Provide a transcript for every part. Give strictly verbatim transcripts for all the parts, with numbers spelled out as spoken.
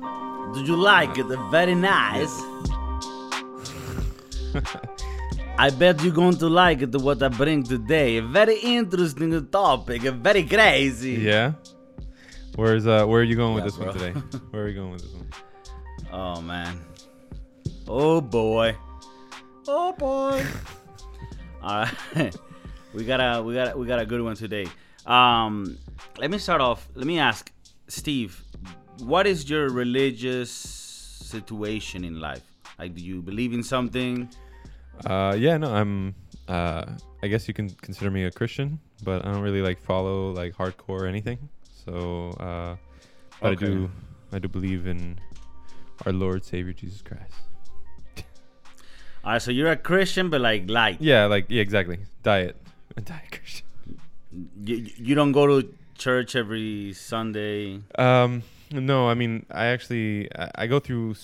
Do you like it? Very nice. I bet you're going to like it, what I bring today. A very interesting topic, very crazy. Yeah? Where's uh? Where are you going with yeah, this bro. one today? Where are you going with this one? Oh, man. Oh, boy. Oh, boy. All right. We got a we got a, we got a good one today. Um, let me start off. Let me ask Steve, what is your religious situation in life? Like, do you believe in something? Uh, yeah, no, I'm. Uh, I guess you can consider me a Christian, but I don't really like follow like hardcore or anything. So, uh, but okay. I do. I do believe in our Lord Savior Jesus Christ. All right, so you're a Christian, but like light. Yeah, like yeah, exactly. Diet. A diet Christian. You, you don't go to church every Sunday? Um, no, I mean, I actually, I, I go through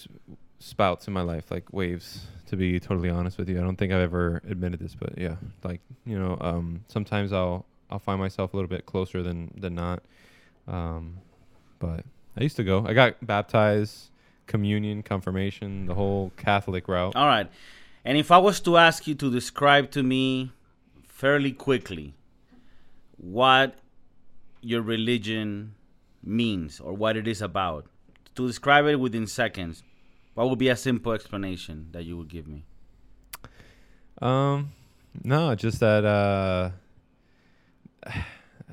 spouts in my life, like waves, to be totally honest with you. I don't think I've ever admitted this, but yeah, like, you know, um, sometimes I'll, I'll find myself a little bit closer than, than not. Um, but I used to go, I got baptized, communion, confirmation, the whole Catholic route. All right. And if I was to ask you to describe to me fairly quickly what your religion means or what it is about, to describe it within seconds, what would be a simple explanation that you would give me? Um, no, just that, uh,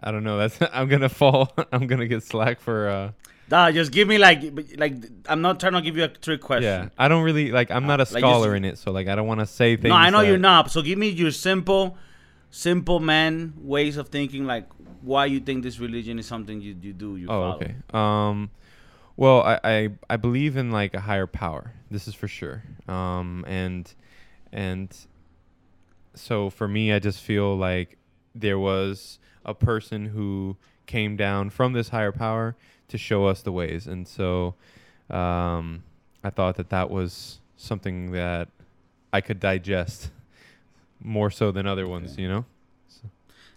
I don't know. That's I'm going to fall. I'm going to get slack for, uh, nah, just give me like, like I'm not trying to give you a trick question. Yeah. I don't really like, I'm not a scholar like in it. So like, I don't want to say things. No, I know that, you're not. So give me your simple, simple man ways of thinking, like why you think this religion is something you, you do, you oh, follow. Okay. Um, well, I, I, I believe in like a higher power. This is for sure. Um, and, and so for me, I just feel like there was a person who came down from this higher power to show us the ways. And so, um, I thought that that was something that I could digest more so than other ones, you know? So.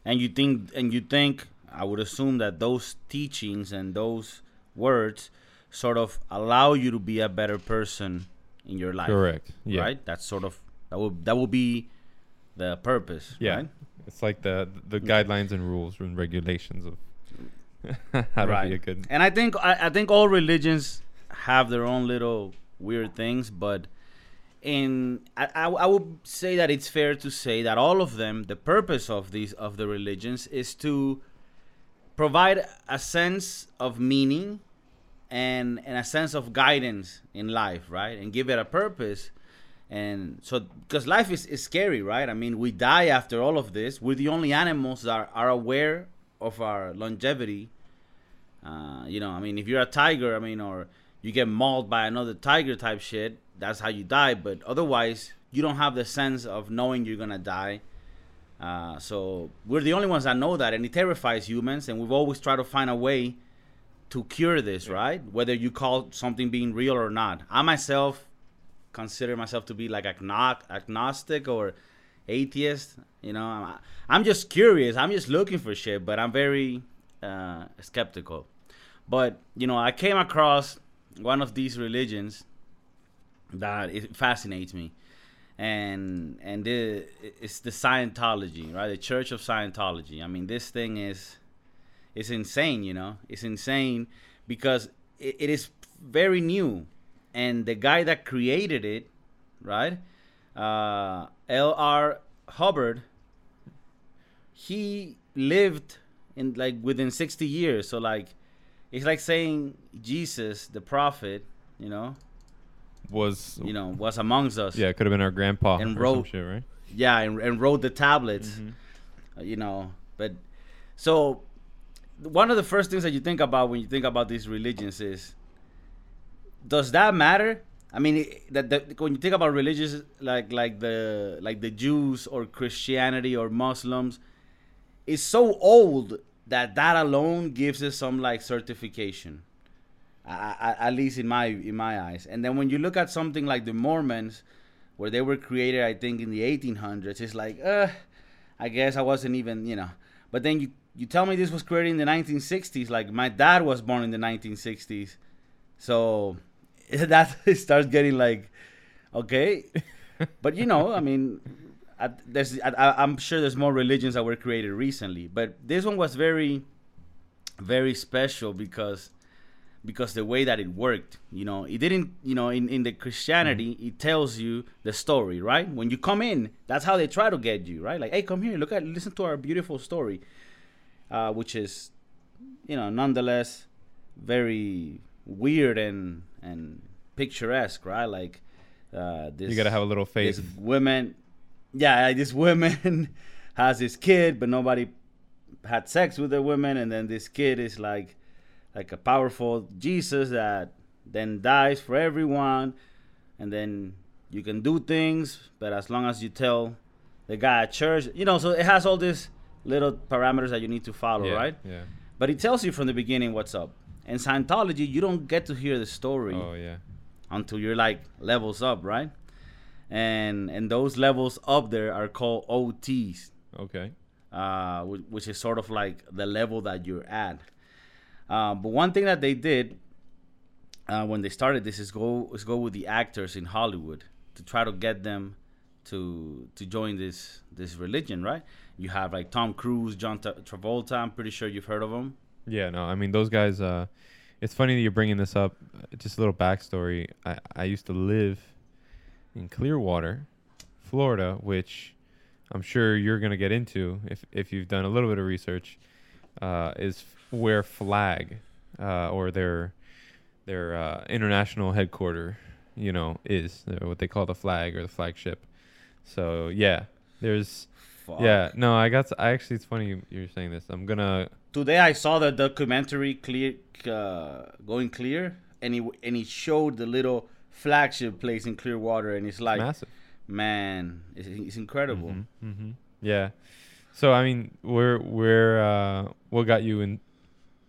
And you think, and you think, I would assume that those teachings and those words sort of allow you to be a better person in your life. Correct. Yeah. Right? That's sort of, that would, that would be the purpose. Yeah. Right? It's like the, the guidelines and rules and regulations of how right. to be a good. And I think, I, I think all religions have their own little weird things, but And I, I, I would say that it's fair to say that all of them, the purpose of these of the religions is to provide a sense of meaning and, and a sense of guidance in life, right? And give it a purpose. And so, because life is, is scary, right? I mean, we die after all of this. We're the only animals that are, are aware of our longevity. Uh, you know, I mean, if you're a tiger, I mean, or you get mauled by another tiger type shit, that's how you die, but otherwise you don't have the sense of knowing you're gonna die. Uh, so we're the only ones that know that, and it terrifies humans, and we've always tried to find a way to cure this, yeah. right? Whether you call something being real or not. I myself consider myself to be like agno- agnostic or atheist. You know, I'm, I'm just curious. I'm just looking for shit, but I'm very uh, skeptical. But, you know, I came across one of these religions that it fascinates me, and and the, it's the Scientology, right? The Church of Scientology. I mean, this thing is, it's insane, you know. It's insane because it, it is very new, and the guy that created it, right, uh, L. R. Hubbard, he lived in like within sixty years. So like, it's like saying Jesus, the prophet, you know. Was you know was amongst us? Yeah, it could have been our grandpa and wrote some shit, right? Yeah, and, and wrote the tablets, mm-hmm. you know. But so one of the first things that you think about when you think about these religions is, does that matter? I mean, that, that when you think about religious, like like the like the Jews or Christianity or Muslims, it's so old that that alone gives us some like certification. I, I, at least in my in my eyes. And then when you look at something like the Mormons, where they were created, I think, in the eighteen hundreds, it's like, uh, I guess I wasn't even, you know. But then you, you tell me this was created in the nineteen sixties. Like, my dad was born in the nineteen sixties. So that it starts getting like, okay, but you know, I mean, at, there's, at, I'm sure there's more religions that were created recently, but this one was very, very special because, because the way that it worked, you know, it didn't, you know, in, in the Christianity, mm-hmm. it tells you the story, right? When you come in, that's how they try to get you, right? Like, hey, come here, look at, listen to our beautiful story, uh, which is, you know, nonetheless, very weird and, and picturesque, right? Like, uh, this, you gotta have a little faith. This woman, yeah, this woman has this kid, but nobody had sex with the woman, and then this kid is like, like a powerful Jesus that then dies for everyone, and then you can do things, but as long as you tell the guy at church, you know, so it has all these little parameters that you need to follow, yeah, right? Yeah. But it tells you from the beginning what's up. In Scientology, you don't get to hear the story oh, yeah. until you're like levels up, right? And and those levels up there are called O Ts. Okay. Uh, which is sort of like the level that you're at. Uh, but one thing that they did uh, when they started this is go is go with the actors in Hollywood to try to get them to to join this this religion, right? You have like Tom Cruise, John Tra- Travolta. I'm pretty sure you've heard of them. Yeah, no, I mean those guys. Uh, it's funny that you're bringing this up. Just a little backstory. I, I used to live in Clearwater, Florida, which I'm sure you're gonna get into if if you've done a little bit of research. Uh, is where Flag, uh, or their their uh, international headquarter, you know, is what they call the Flag or the flagship. So yeah, there's. Fuck. Yeah, no, I got. To, I actually, it's funny you're saying this. I'm gonna. Today I saw the documentary Clear, uh, Going Clear, and he and he showed the little flagship place in Clearwater, and it's like, massive. Man, it's, it's incredible. Mm-hmm, mm-hmm. Yeah. So I mean, where where uh, what got you in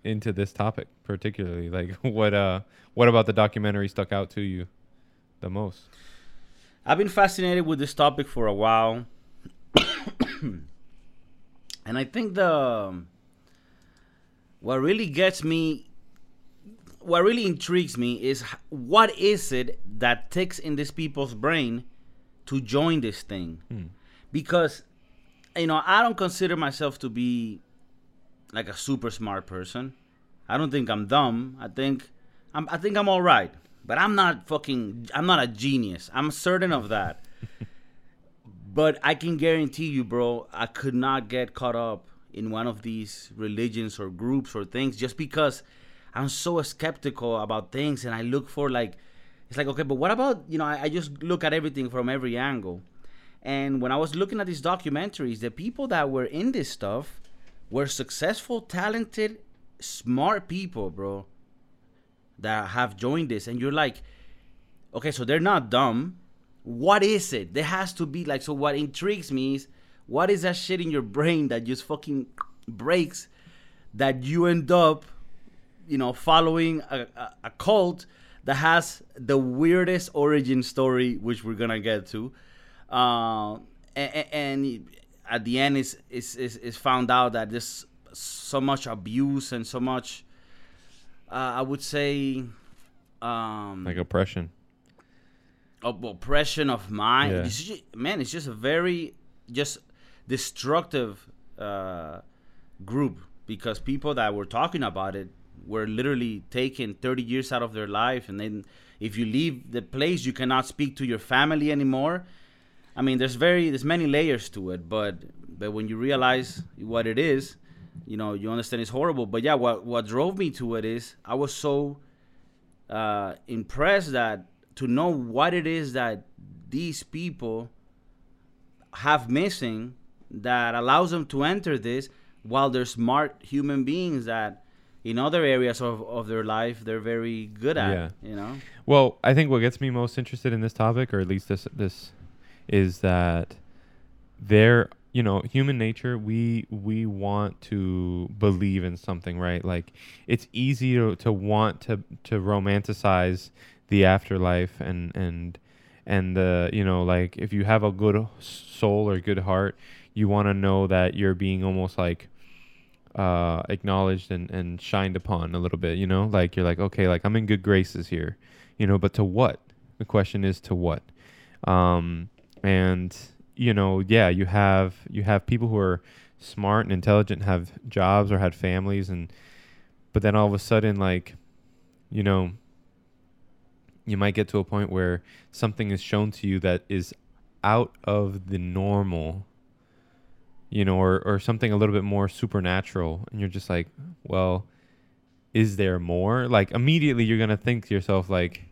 into this topic particularly? Like, what uh, what about the documentary stuck out to you the most? I've been fascinated with this topic for a while, and I think the what really gets me, what really intrigues me, is what is it that ticks in these people's brain to join this thing, hmm. because. You know, I don't consider myself to be like a super smart person. I don't think I'm dumb. I think I'm I think I'm all right. But I'm not fucking I'm not a genius. I'm certain of that. But I can guarantee you, bro, I could not get caught up in one of these religions or groups or things just because I'm so skeptical about things, and I look for like it's like, okay, but what about, you know, I, I just look at everything from every angle. And when I was looking at these documentaries, the people that were in this stuff were successful, talented, smart people, bro, that have joined this. And you're like, okay, so they're not dumb. What is it? There has to be like, so what intrigues me is what is that shit in your brain that just fucking breaks that you end up, you know, following a, a, a cult that has the weirdest origin story, which we're going to get to. Uh, and, and at the end, it's, it's, it's found out that there's so much abuse and so much, uh, I would say... Um, like oppression. Op- oppression of mind. Yeah. It's just, man, it's just a very just destructive uh, group, because people that were talking about it were literally taking thirty years out of their life. And then if you leave the place, you cannot speak to your family anymore. I mean, there's very there's many layers to it, but but when you realize what it is, you know, you understand it's horrible. But yeah, what what drove me to it is I was so uh, impressed that to know what it is that these people have missing that allows them to enter this, while they're smart human beings that in other areas of, of their life they're very good at. Yeah. You know. Well, I think what gets me most interested in this topic, or at least this this. is that there, you know, human nature, we we want to believe in something, right? Like, it's easy to, to want to to romanticize the afterlife and and and the, you know, like, if you have a good soul or good heart, you want to know that you're being almost like uh, acknowledged and, and shined upon a little bit, you know, like you're like, okay, like I'm in good graces here, you know, but to what? The question is to what? Um, and, you know, yeah, you have you have people who are smart and intelligent, have jobs or had families, and but then all of a sudden, like, you know, you might get to a point where something is shown to you that is out of the normal, you know, or, or something a little bit more supernatural. And you're just like, well, is there more? Like, immediately you're going to think to yourself, like,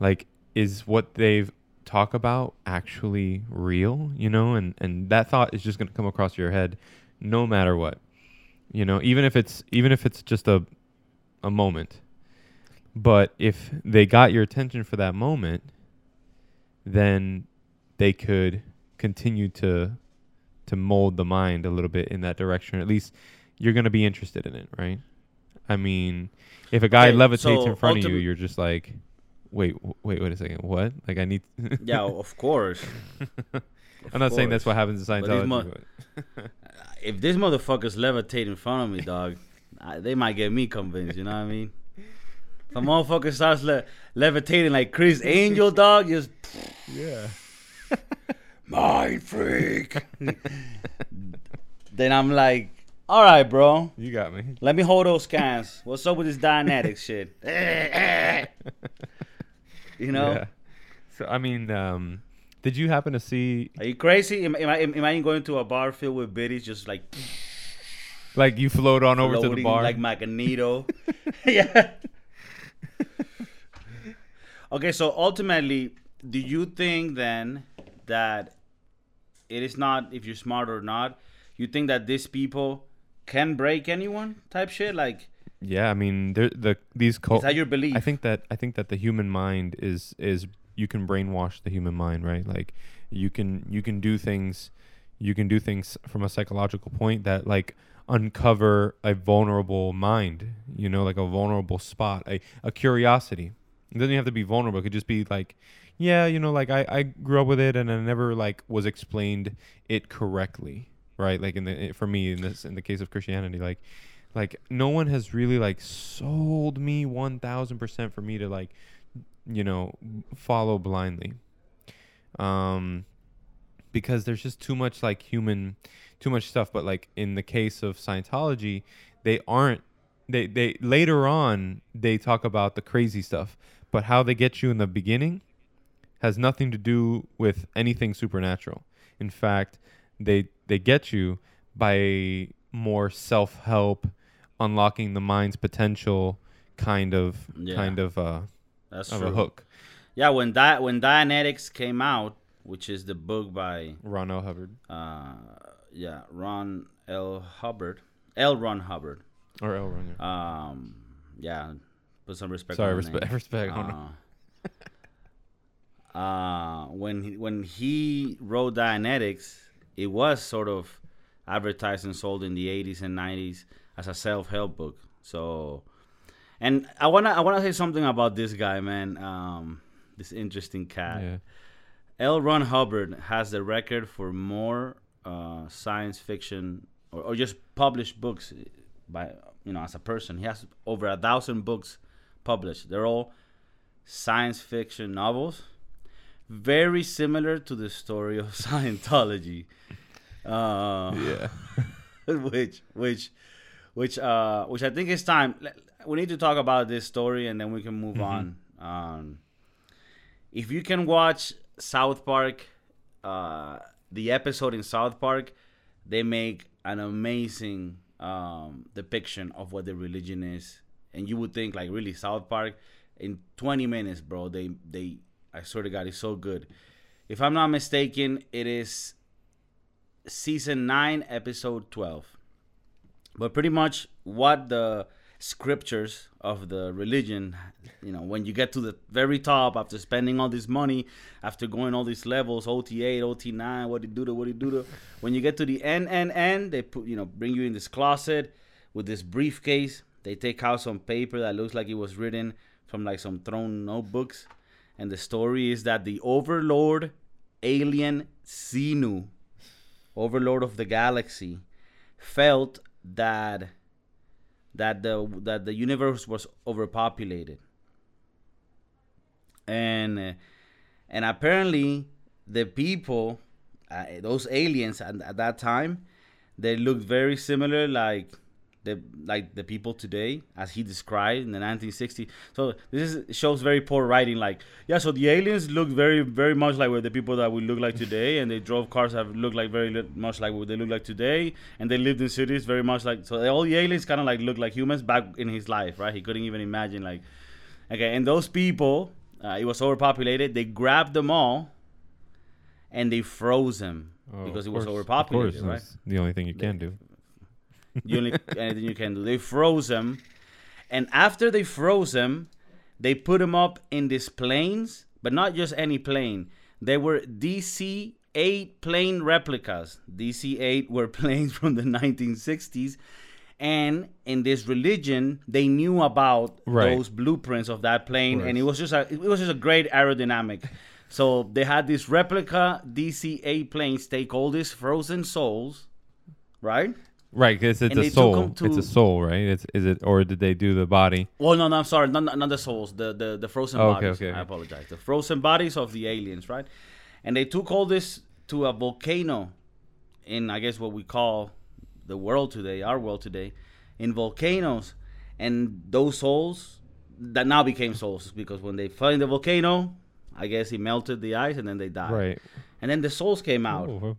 like, is what they've talk about actually real, you know? And, and that thought is just going to come across your head no matter what, you know, even if it's, even if it's just a, a moment. But if they got your attention for that moment, then they could continue to to mold the mind a little bit in that direction. At least you're going to be interested in it, right? I mean, if a guy okay, levitates so in front ultim- of you, you're just like, wait, w- wait, wait a second, what? Like, I need... yeah, of course. of I'm not course. saying that's what happens in Scientology. Mo- if these motherfuckers levitate in front of me, dog, I, they might get me convinced, you know what I mean? If a motherfucker starts le- levitating like Chris Angel, dog, just... yeah. Mind freak. Then I'm like, all right, bro. You got me. Let me hold those cans. What's up with this Dianetics shit? You know? Yeah. So, I mean, um, did you happen to see... Are you crazy? Am, am I am I going to a bar filled with biddies just like... Like you float on over to the bar? Like Magneto. Yeah. Okay, so ultimately, do you think then that it is not if you're smart or not? You think that these people can break anyone type shit? Like, yeah, I mean, the these cults. Is that your belief? I think that I think that the human mind is is you can brainwash the human mind, right? Like, you can you can do things, you can do things from a psychological point that like uncover a vulnerable mind, you know, like a vulnerable spot, a a curiosity. It doesn't have to be vulnerable. It could just be like, yeah, you know, like I, I grew up with it and I never like was explained it correctly, right? Like in the for me in this in the case of Christianity, like like no one has really like sold me one thousand percent for me to like, you know, follow blindly. Um because there's just too much like human too much stuff, but like in the case of Scientology, they aren't they they later on they talk about the crazy stuff, but how they get you in the beginning has nothing to do with anything supernatural. In fact, they they get you by more self-help, unlocking the mind's potential kind of yeah. kind of uh That's of true. a hook. Yeah, when Di- when Dianetics came out, which is the book by Ron L. Hubbard. Uh yeah, Ron L. Hubbard. L. Ron Hubbard. Or L. Ron. Yeah. Um yeah, put some respect Sorry, on respect name. respect on uh, Uh, when he, when he wrote Dianetics, it was sort of advertised and sold in the eighties and nineties as a self-help book. So, and I wanna I wanna say something about this guy, man. Um, this interesting cat. Yeah. L. Ron Hubbard has the record for more uh, science fiction or, or just published books by, you know, as a person. He has over a thousand books published. They're all science fiction novels. Very similar to the story of Scientology, uh, yeah. which, which, which, uh, which I think it's time we need to talk about this story, and then we can move mm-hmm. on. Um, if you can watch South Park, uh, the episode in South Park, they make an amazing um, depiction of what the religion is, and you would think like really South Park in twenty minutes, bro. They they. I swear to God, it's so good. If I'm not mistaken, it is season nine, episode twelve. But pretty much what the scriptures of the religion, you know, when you get to the very top after spending all this money, after going all these levels, O T eight, O T nine, what do you do to, what do you do to, when you get to the end, end, end, they put, you know, bring you in this closet with this briefcase. They take out some paper that looks like it was written from like some thrown notebooks. And the story is that the overlord alien Xenu, overlord of the galaxy, felt that that the that the universe was overpopulated, and and apparently the people, uh, those aliens at, at that time, they looked very similar, like the like the people today, as he described in the nineteen sixties. So this is, shows very poor writing. Like, yeah, so the aliens looked very, very much like what the people that we look like today, and they drove cars that looked like very much like what they look like today, and they lived in cities very much like. So all the aliens kind of like looked like humans back in his life, right? He couldn't even imagine, like, okay. And those people, uh, it was overpopulated. They grabbed them all, and they froze them oh, because it course, was overpopulated. Of course, right? That's the only thing you they, can do. The only anything you can do. They froze them, and after they froze them, they put them up in these planes, but not just any plane. They were D C eight plane replicas. D C eight were planes from the nineteen sixties, and in this religion, they knew about right. those blueprints of that plane, right. and it was just a, it was just a great aerodynamic. So they had this replica D C eight planes take all these frozen souls, right? Right, because it's and a soul. To... It's a soul, right? It's is it, or did they do the body? Well, no, no, I'm sorry, not, not the souls, the the, the frozen oh, bodies. Okay, okay. I apologize. The frozen bodies of the aliens, right? And they took all this to a volcano, in I guess what we call the world today, our world today, in volcanoes, and those souls that now became souls because when they fell in the volcano, I guess it melted the ice and then they died. Right, and then the souls came out. Ooh.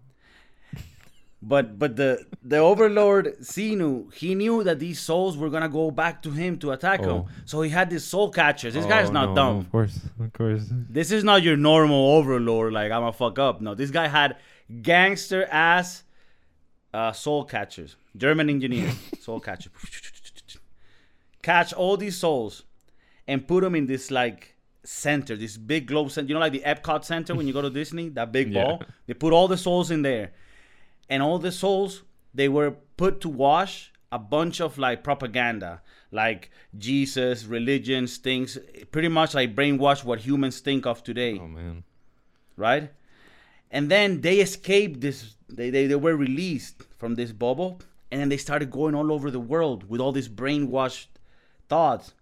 But but the the overlord Xenu, he knew that these souls were gonna go back to him to attack oh. him. So he had these soul catchers. This oh, guy's not no, dumb. Of course, of course. This is not your normal overlord. Like I'm a fuck up. No, this guy had gangster ass uh, soul catchers. German engineers, soul catchers, catch all these souls and put them in this like center, this big globe center. You know, like the Epcot center when you go to Disney, that big yeah. ball. They put all the souls in there. And all the souls, they were put to wash a bunch of like propaganda, like Jesus, religions, things, pretty much like brainwash what humans think of today. Oh man. Right? And then they escaped this, they, they, they were released from this bubble, and then they started going all over the world with all these brainwashed thoughts.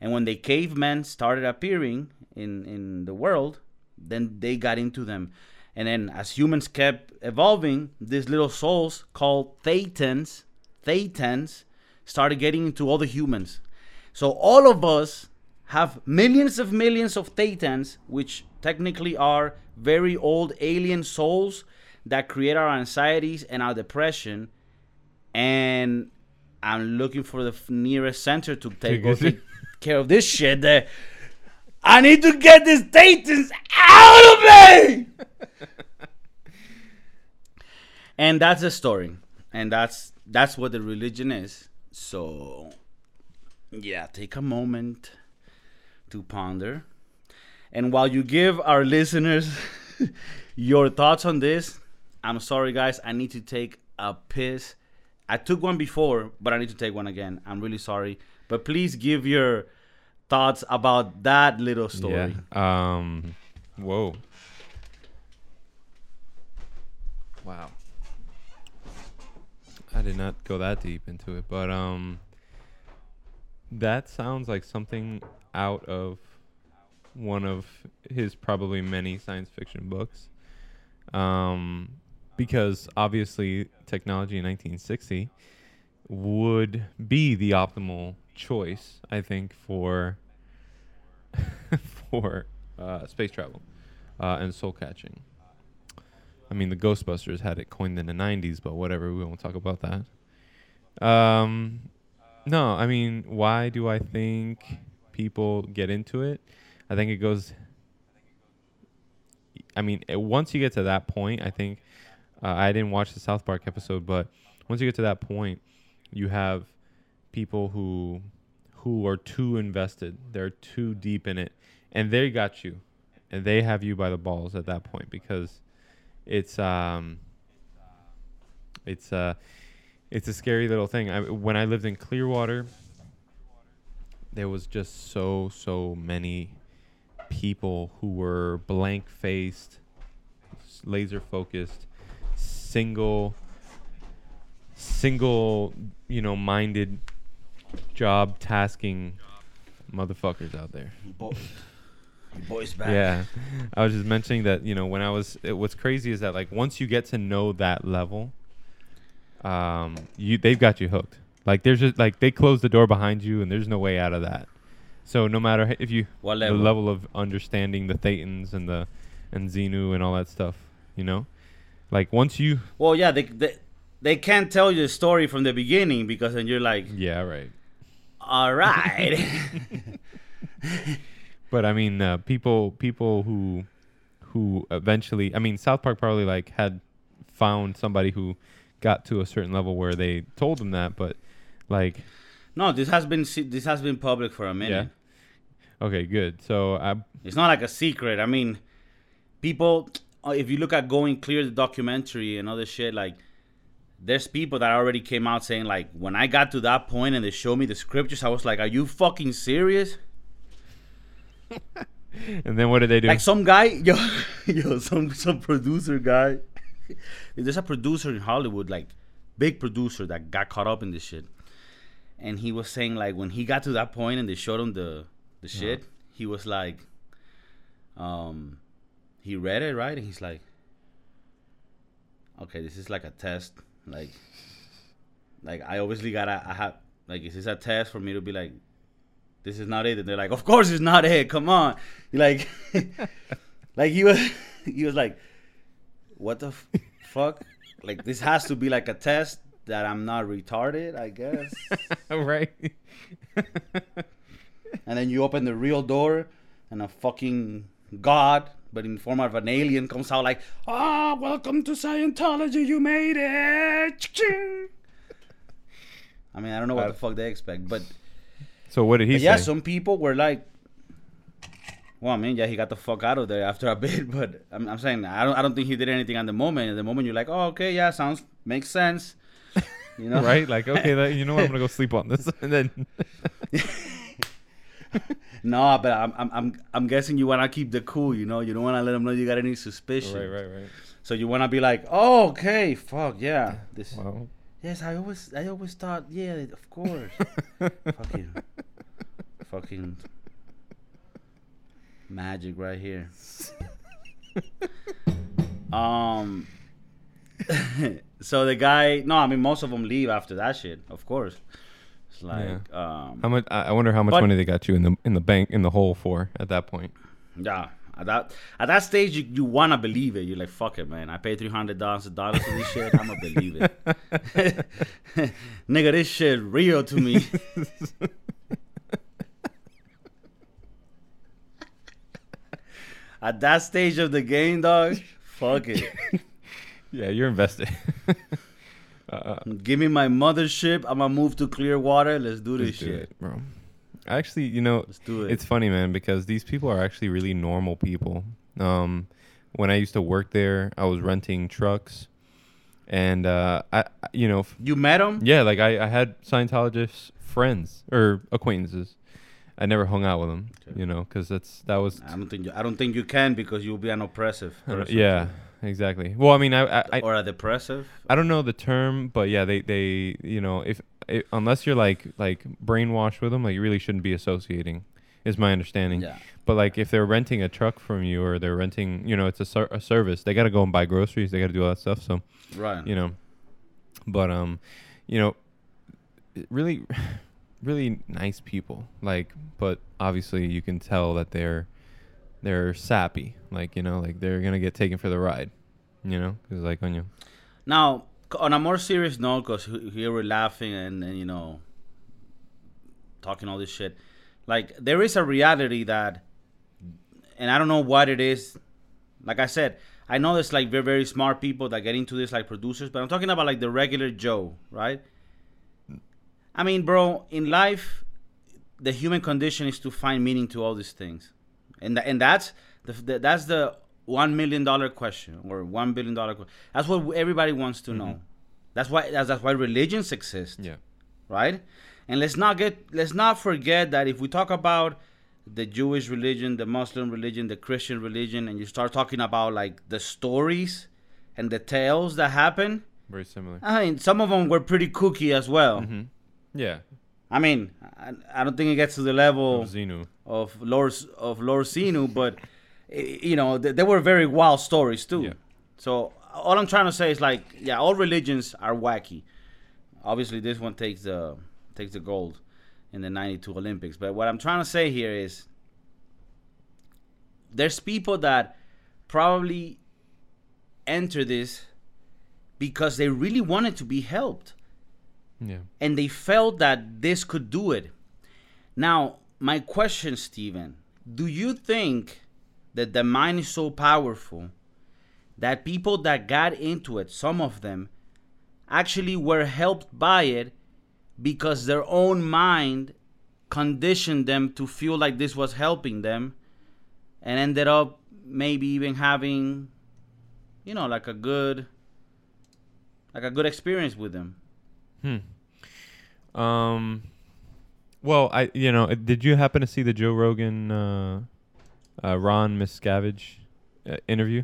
And when the cavemen started appearing in, in the world, then they got into them. And then as humans kept evolving, these little souls called thetans, thetans started getting into all the humans. So all of us have millions of millions of thetans, which technically are very old alien souls that create our anxieties and our depression. And I'm looking for the nearest center to take, go take care of this shit. That I need to get these thetans out of me! And that's the story. And that's that's what the religion is. So, yeah, take a moment to ponder. And while you give our listeners your thoughts on this, I'm sorry, guys. I need to take a piss. I took one before, but I need to take one again. I'm really sorry. But please give your... thoughts about that little story. Yeah. Um, whoa. Wow. I did not go that deep into it, but um, that sounds like something out of one of his probably many science fiction books. Um, because obviously technology in nineteen sixty would be the optimal choice, I think, for for uh, space travel uh, and soul catching. I mean, the Ghostbusters had it coined in the nineties, but whatever, we won't talk about that. Um, no, I mean, why do I think people get into it? I think it goes... I mean, it, once you get to that point, I think... Uh, I didn't watch the South Park episode, but once you get to that point, you have... people who who are too invested, they're too deep in it, and they got you and they have you by the balls at that point, because it's um it's uh it's a scary little thing. I, when I lived in Clearwater, there was just so so many people who were blank faced, laser focused, single single, you know, minded job tasking motherfuckers out there. Bo- boys back. Yeah. I was just mentioning that, you know, when I was, it, what's crazy is that, like, once you get to know that level, um, you they've got you hooked. Like, there's just, like, they close the door behind you and there's no way out of that. So no matter if you, what level? The level of understanding the thetans and the, and Xenu and all that stuff, you know, like once you, well, yeah, they, they, they can't tell you the story from the beginning because then you're like, yeah, right. All right. But I mean, uh, people, people who, who eventually, I mean, South Park probably like had found somebody who got to a certain level where they told them that, but like, no, this has been this has been public for a minute. Yeah. Okay, good. So I, it's not like a secret. I mean, people, if you look at Going Clear, the documentary and other shit, like there's people that already came out saying like, when I got to that point and they showed me the scriptures, I was like, are you fucking serious? And then what did they do? Like some guy, yo, yo, some some producer guy. There's a producer in Hollywood, like big producer that got caught up in this shit. And he was saying, like, when he got to that point and they showed him the, the shit, uh-huh. he was like, um, he read it, right? And he's like, okay, this is like a test. Like, like I obviously gotta, I have, like, is this a test for me to be like, this is not it? And they're like, of course it's not it. Come on. Like, like he was, he was like, what the f- fuck? Like, this has to be like a test. That I'm not retarded, I guess. Right. And then you open the real door, and a fucking god, but in the form of an alien, comes out like, "Ah, oh, welcome to Scientology. You made it." I mean, I don't know what uh, the fuck they expect, but. So what did he say? Yeah, some people were like, "Well, I mean, yeah, he got the fuck out of there after a bit." But I'm, I'm saying, I don't, I don't think he did anything at the moment. At the moment, you're like, "Oh, okay, yeah, sounds makes sense." You know? Right? Like, okay, that, you know what? I'm gonna go sleep on this, and then. No, but I'm, I'm, I'm, I'm guessing you wanna keep the cool. You know, you don't wanna let them know you got any suspicion. Right, right, right. So you wanna be like, oh, okay, fuck yeah, this. Wow. Yes, I always, I always thought, yeah, of course. Fuck you. Fucking magic right here. um. So the guy, no, I mean, most of them leave after that shit, of course. It's like, yeah. um, how much? I wonder how much but, money they got you in the in the bank in the hole for at that point. Yeah, at that at that stage, you, you wanna believe it. You're like, fuck it, man. I paid three hundred dollars for this shit. I'ma believe it, nigga. This shit real to me. At that stage of the game, dog, fuck it. Yeah, you're invested. uh, Give me my mothership. I'm going to move to Clearwater. Let's do this let's shit. Do it, bro. Actually, you know, let's do it. It's funny, man, because these people are actually really normal people. Um, when I used to work there, I was renting trucks. And, uh, I, you know. F- you met them? Yeah, like I, I had Scientologist friends or acquaintances. I never hung out with them, okay. You know, because that's that was. T- I, don't think you, I don't think you can because you'll be an oppressive person. Yeah. Exactly. Well, I mean, I, I or a depressive. I don't know the term, but yeah, they, they you know, if it, unless you're like like brainwashed with them, like you really shouldn't be associating, is my understanding. Yeah. But like if they're renting a truck from you or they're renting, you know, it's a, ser- a service. They got to go and buy groceries. They got to do all that stuff. So, right. You know, but um, you know, really, really nice people. Like, but obviously you can tell that they're. They're sappy, like, you know, like they're going to get taken for the ride, you know, because like on you. Now, on a more serious note, because here we're laughing and, and, you know, talking all this shit, like there is a reality that, and I don't know what it is. Like I said, I know there's like very, very smart people that get into this, like producers, but I'm talking about like the regular Joe, right? I mean, bro, in life, the human condition is to find meaning to all these things. And th- and that's the, the that's the one million dollar question or one billion dollar question. That's what everybody wants to mm-hmm. know. That's why that's, that's why religions exist. Yeah, right. And let's not get let's not forget that if we talk about the Jewish religion, the Muslim religion, the Christian religion, and you start talking about like the stories and the tales that happen, very similar. I mean, some of them were pretty kooky as well. Mm-hmm. Yeah. I mean, I, I don't think it gets to the level of Xenu. of Lord of Lord Xenu, but you know, they, they were very wild stories too. Yeah. So all I'm trying to say is like, yeah, all religions are wacky. Obviously, this one takes the takes the gold in the ninety-two Olympics. But what I'm trying to say here is, there's people that probably enter this because they really wanted to be helped. Yeah. And they felt that this could do it. Now, my question, Steven, do you think that the mind is so powerful that people that got into it, some of them, actually were helped by it because their own mind conditioned them to feel like this was helping them and ended up maybe even having, you know, like a good, like a good experience with them? Hmm. Um. Well, I you know, did you happen to see the Joe Rogan, uh, uh, Ron Miscavige uh, interview?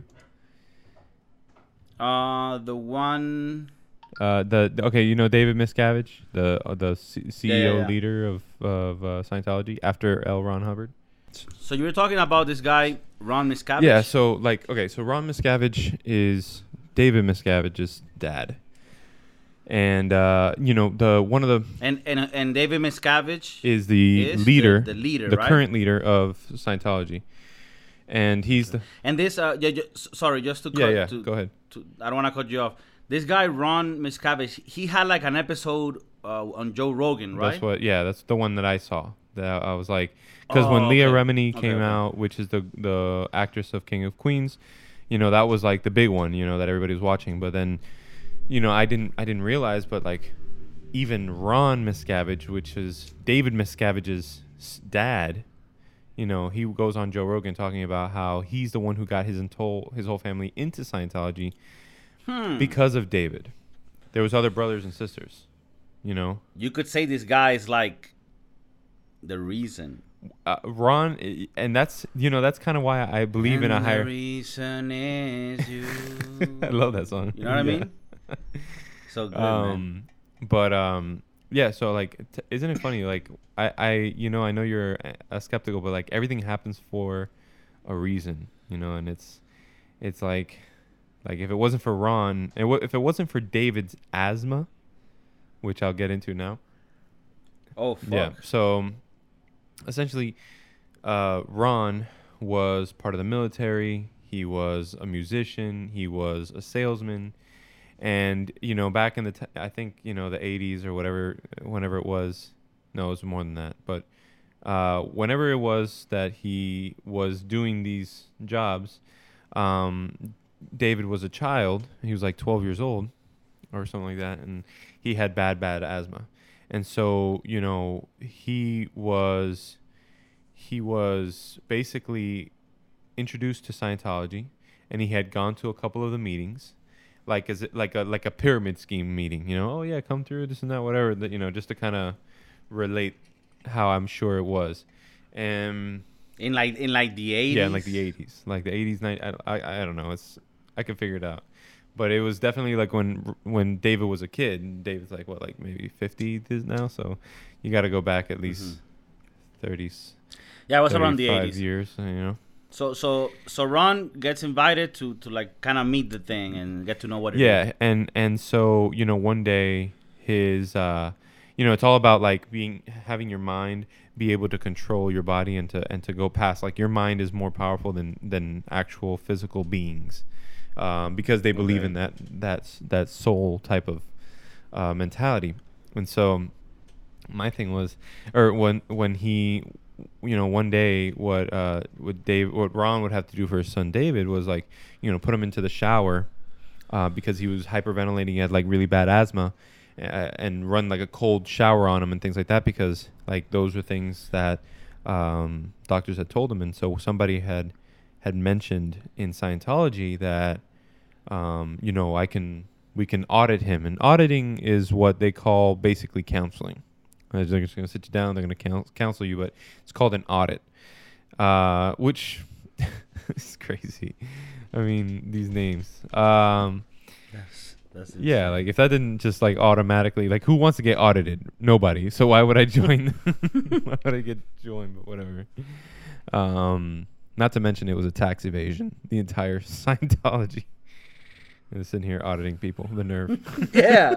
Uh, the one. Uh, the okay, you know David Miscavige, the uh, the C- CEO yeah, yeah, yeah. leader of of uh, Scientology after L. Ron Hubbard. So you were talking about this guy Ron Miscavige. Yeah. So like, okay, so Ron Miscavige is David Miscavige's dad. And uh, you know the one of the and and, and David Miscavige is the is leader, the, the leader, the right? current leader of Scientology, and he's the and this. Uh, yeah, ju- sorry, just to cut, yeah, yeah. To, go ahead. To, I don't want to cut you off. This guy Ron Miscavige, he had like an episode uh, on Joe Rogan, right? That's what, yeah, that's the one that I saw. That I was like, because oh, when okay. Leah Remini came okay, out, okay. which is the the actress of King of Queens, you know that was like the big one, you know that everybody was watching, but then. You know, I didn't I didn't realize, but like even Ron Miscavige, which is David Miscavige's dad, you know, he goes on Joe Rogan talking about how he's the one who got his entire his whole family into Scientology hmm. because of David. There was other brothers and sisters, you know. You could say this guy is like the reason. Uh, Ron, and that's you know that's kind of why I believe and in a higher reason is you. I love that song. You know what I mean? Yeah. So good, um, man. But um, yeah. So like, t- isn't it funny? Like, I, I, you know, I know you're a, a skeptical, but like everything happens for a reason, you know. And it's, it's like, like if it wasn't for Ron, and w- if it wasn't for David's asthma, which I'll get into now. Oh fuck. Yeah. So, essentially, uh, Ron was part of the military. He was a musician. He was a salesman. And, you know, back in the, t- I think, you know, the eighties or whatever, whenever it was, no, it was more than that. But uh, whenever it was that he was doing these jobs, um, David was a child. He was like twelve years old or something like that. And he had bad, bad asthma. And so, you know, he was, he was basically introduced to Scientology, and he had gone to a couple of the meetings. Like is it like a like a pyramid scheme meeting, you know? Oh yeah, come through this and that, whatever. That, you know, just to kind of relate how I'm sure it was, and in like in like the eighties. Yeah, in like the eighties, like the eighties. I, I I don't know. It's I can figure it out, but it was definitely like when when David was a kid. And David's like what, like maybe fifty now, so you got to go back at least thirties. Mm-hmm. Yeah, it was around the eighties. Years, you know. So so so Ron gets invited to, to like kind of meet the thing and get to know what it yeah, is. Yeah, and, and so, you know, one day his, uh, you know, it's all about like being having your mind be able to control your body and to and to go past. Like your mind is more powerful than, than actual physical beings, um, because they believe okay. in that that's that soul type of uh, mentality. And so my thing was, or when when he. You know, one day, what uh, what Dave, what Ron would have to do for his son David was like, you know, put him into the shower uh, because he was hyperventilating, he had like really bad asthma, uh, and run like a cold shower on him and things like that because like those were things that um, doctors had told him, and so somebody had had mentioned in Scientology that um, you know I can we can audit him, and auditing is what they call basically counseling. They're just going to sit you down. They're going to counsel you, but it's called an audit, uh, which is crazy. I mean, these names. Um, yes. That's yeah, like if that didn't just like automatically, like who wants to get audited? Nobody. So why would I join? Why would I get joined? But whatever. Um, not to mention it was a tax evasion. The entire Scientology is in here auditing people. The nerve. Yeah.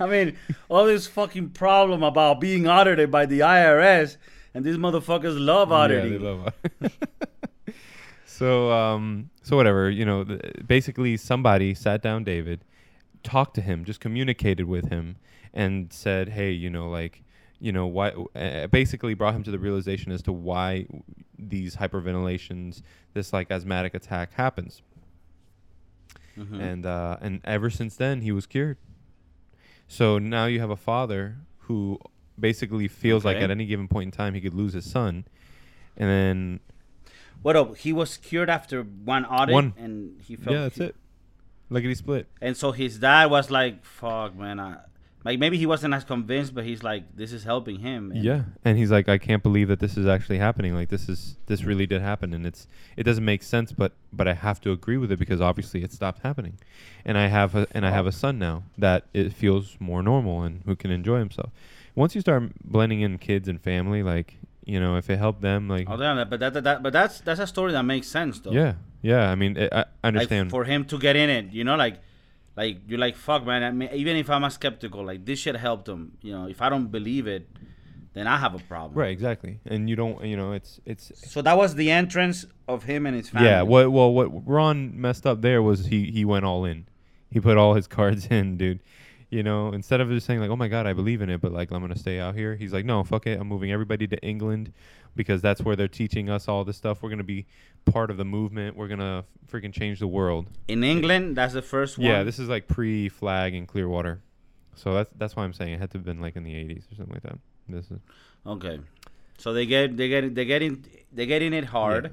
I mean, all this fucking problem about being audited by the I R S, and these motherfuckers love auditing. Yeah, they love auditing. So, um, so whatever, you know, th- basically somebody sat down David, talked to him, just communicated with him and said, hey, you know, like, you know, why uh, basically brought him to the realization as to why these hyperventilations, this like asthmatic attack happens. Mm-hmm. And uh, and ever since then, he was cured. So now you have a father who basically feels okay. like at any given point in time he could lose his son. And then... What up? He was cured after one audit, one. and he felt yeah, that's cu- it. Lickety split. And so his dad was like, "Fuck, man, I, like maybe he wasn't as convinced, but he's like, this is helping him." And yeah, and he's like, "I can't believe that this is actually happening. Like this is this really did happen, and it's it doesn't make sense, but but I have to agree with it because obviously it stopped happening, and I have a, and I have a son now that it feels more normal and who can enjoy himself. Once you start blending in kids and family, like." You know, if it helped them, like. Oh, damn, but that, that, that, but that's that's a story that makes sense, though. Yeah, yeah. I mean, it, I, I understand. Like for him to get in it, you know, like, like you're like, fuck, man. I mean, even if I'm a skeptical, like this shit helped him. You know, if I don't believe it, then I have a problem. Right, exactly. And you don't, you know, it's it's. So that was the entrance of him and his family. Yeah. Well, well, what Ron messed up there was he he went all in. He put all his cards in, dude. You know, instead of just saying like, "Oh my God, I believe in it," but like, "I'm gonna stay out here," he's like, "No, fuck it, I'm moving everybody to England because that's where they're teaching us all this stuff. We're gonna be part of the movement. We're gonna freaking change the world." In England, that's the first one. Yeah, this is like pre-Flag and Clearwater, so that's that's why I'm saying it had to have been like in the eighties or something like that. This is okay. So they get they get they getting they getting it hard,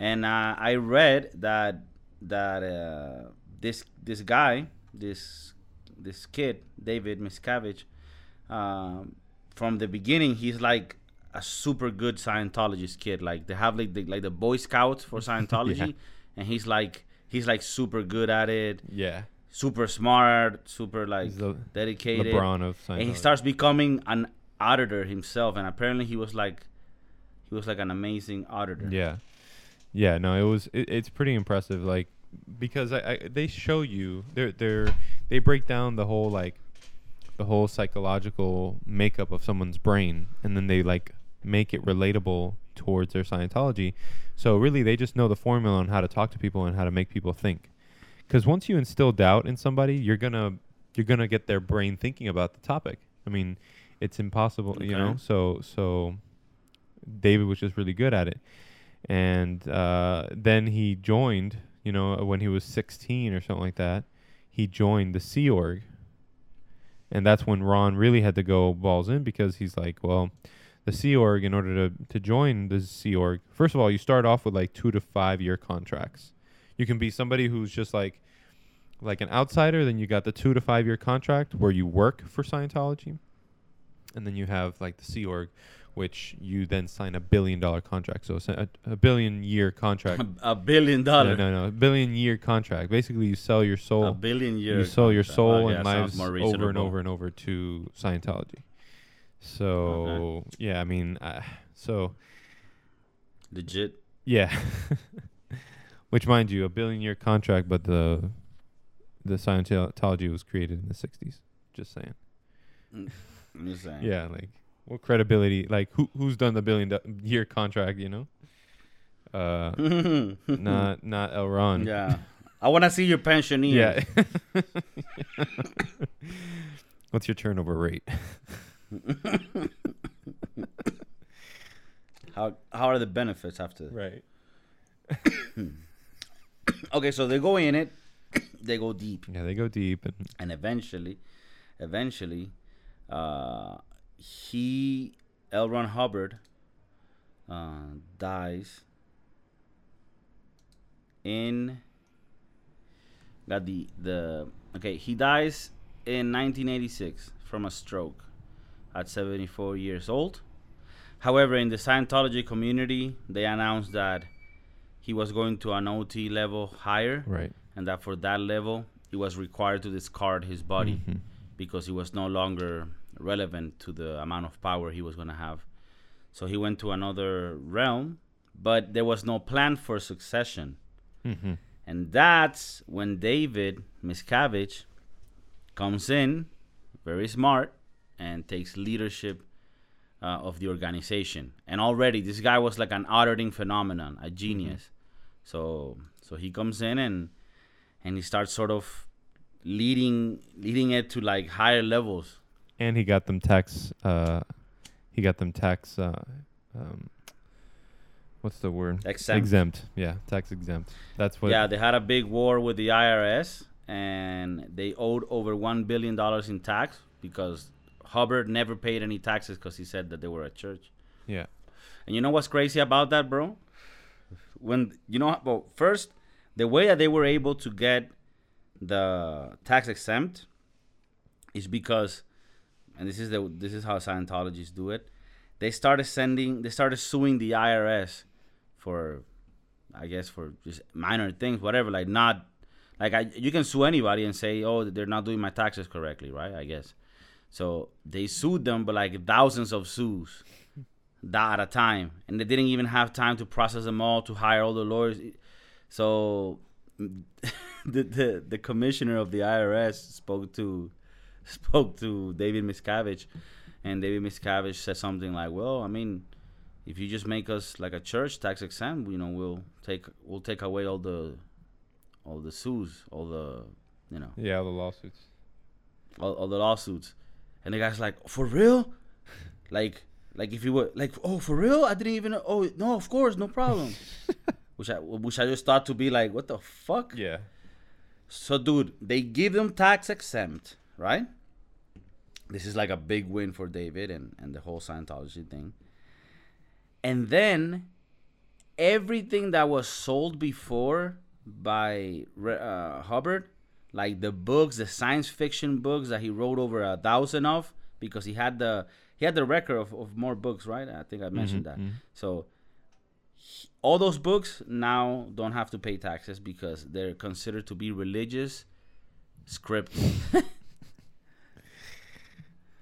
yeah. and uh, I read that that uh, this this guy this. This kid, David Miscavige, um, from the beginning, he's like a super good Scientologist kid. Like they have like the, like the Boy Scouts for Scientology, yeah. and he's like he's like super good at it. Yeah, super smart, super like he's the dedicated. LeBron of Scientology. And he starts becoming an auditor himself, and apparently he was like he was like an amazing auditor. Yeah, yeah. No, it was it, it's pretty impressive. Like. Because I, I, they show you, they're, they're, they break down the whole like, the whole psychological makeup of someone's brain, and then they like make it relatable towards their Scientology. So really, they just know the formula on how to talk to people and how to make people think. Because once you instill doubt in somebody, you're gonna you're gonna get their brain thinking about the topic. I mean, it's impossible, okay. you know. So so, David was just really good at it, and uh, then he joined. You know, when he was sixteen or something like that, he joined the Sea Org. And that's when Ron really had to go balls in because he's like, well, the Sea Org, in order to, to join the Sea Org, first of all, you start off with like two to five year contracts. You can be somebody who's just like like an outsider. Then you got the two to five year contract where you work for Scientology. And then you have like the Sea Org, which you then sign a billion dollar contract. So it's a, a billion year contract. A billion dollar. No, no, no. A billion year contract. Basically, you sell your soul. A billion year. You sell your soul uh, yeah, and lives over and over and over to Scientology. So, okay. yeah, I mean, uh, so. Legit. Yeah. Which, mind you, a billion year contract, but the the Scientology was created in the sixties. Just saying. I'm just saying. Yeah, like. What credibility? Like, who who's done the billion-year do- contract? You know, uh, not not L. Ron. Yeah, I want to see your pensioner. Yeah. What's your turnover rate? how how are the benefits after? Right. Okay, so they go in it. They go deep. Yeah, they go deep, and, and eventually, eventually, uh. He, L. Ron Hubbard, uh, dies in, got the, the, okay, he dies in nineteen eighty-six from a stroke at seventy-four years old. However, in the Scientology community, they announced that he was going to an O T level higher. Right. and that for that level, he was required to discard his body mm-hmm. because he was no longer relevant to the amount of power he was going to have. So he went to another realm, but there was no plan for succession. Mm-hmm. And that's when David Miscavige comes in, very smart, and takes leadership uh, of the organization. And already, this guy was like an auditing phenomenon, a genius. Mm-hmm. So so he comes in and and he starts sort of leading leading it to like higher levels. And he got them tax. Uh, he got them tax. Uh, um, what's the word? Exempt. Exempt. Yeah, tax exempt. That's what. Yeah, they had a big war with the I R S, and they owed over one billion dollars in tax because Hubbard never paid any taxes because he said that they were a church. Yeah. And you know what's crazy about that, bro? When you know, well, first, the way that they were able to get the tax exempt is because, and this is the this is how Scientologists do it. They started sending, they started suing the I R S for, I guess, for just minor things, whatever. Like not, like I, you can sue anybody and say, oh, they're not doing my taxes correctly, right? I guess. So they sued them, but like thousands of sues. That at a time, and they didn't even have time to process them all, to hire all the lawyers. So the, the the commissioner of the I R S spoke to spoke to David Miscavige, and David Miscavige said something like, well, I mean, if you just make us like a church tax exempt, you know, we'll take we'll take away all the all the suits, all the, you know, yeah, all the lawsuits, all, all the lawsuits. And the guy's like, for real? like Like if you were like, oh, for real? I didn't even know. Oh no, of course, no problem. which I which I just thought to be like, what the fuck? Yeah. So dude, they give them tax exempt, right? This is like a big win for David and, and the whole Scientology thing. And then everything that was sold before by uh, Hubbard, like the books, the science fiction books that he wrote over a thousand of, because he had the He had the record of, of more books, right? I think I mentioned mm-hmm, that. Mm-hmm. So he, all those books now don't have to pay taxes because they're considered to be religious script.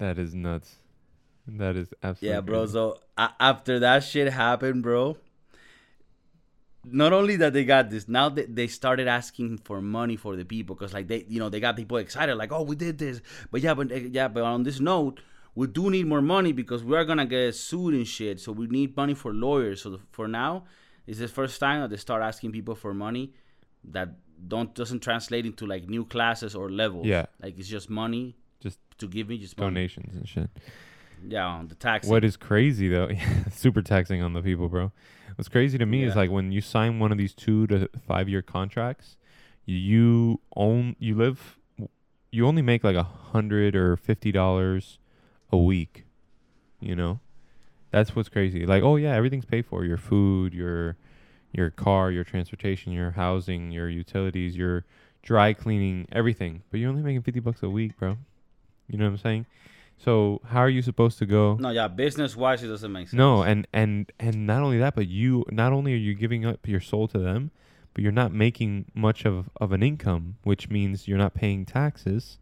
That is nuts. That is absolutely. Yeah, bro. Nuts. So uh, after that shit happened, bro, not only that they got this, now they, they started asking for money for the people because, like, they, you know, they got people excited, like, oh, we did this. But yeah, but, yeah, but on this note, we do need more money because we are going to get sued and shit. So we need money for lawyers. So the, for now, it's the first time that they start asking people for money that don't doesn't translate into, like, new classes or levels. Yeah. Like, it's just money. Just to give me just donations money. And shit. Yeah, on the taxing. What is crazy, though, super taxing on the people, bro. What's crazy to me yeah. is, like, when you sign one of these two to five-year contracts, you own, you live, you only make, like, a hundred or fifty dollars a week, you know. That's what's crazy. Like, oh yeah, everything's paid for. Your food, your your car, your transportation, your housing, your utilities, your dry cleaning, everything. But you're only making fifty bucks a week, bro. You know what I'm saying? So how are you supposed to go? No, yeah, business wise it doesn't make sense. No, and and and not only that, but you not only are you giving up your soul to them, but you're not making much of of an income, which means you're not paying taxes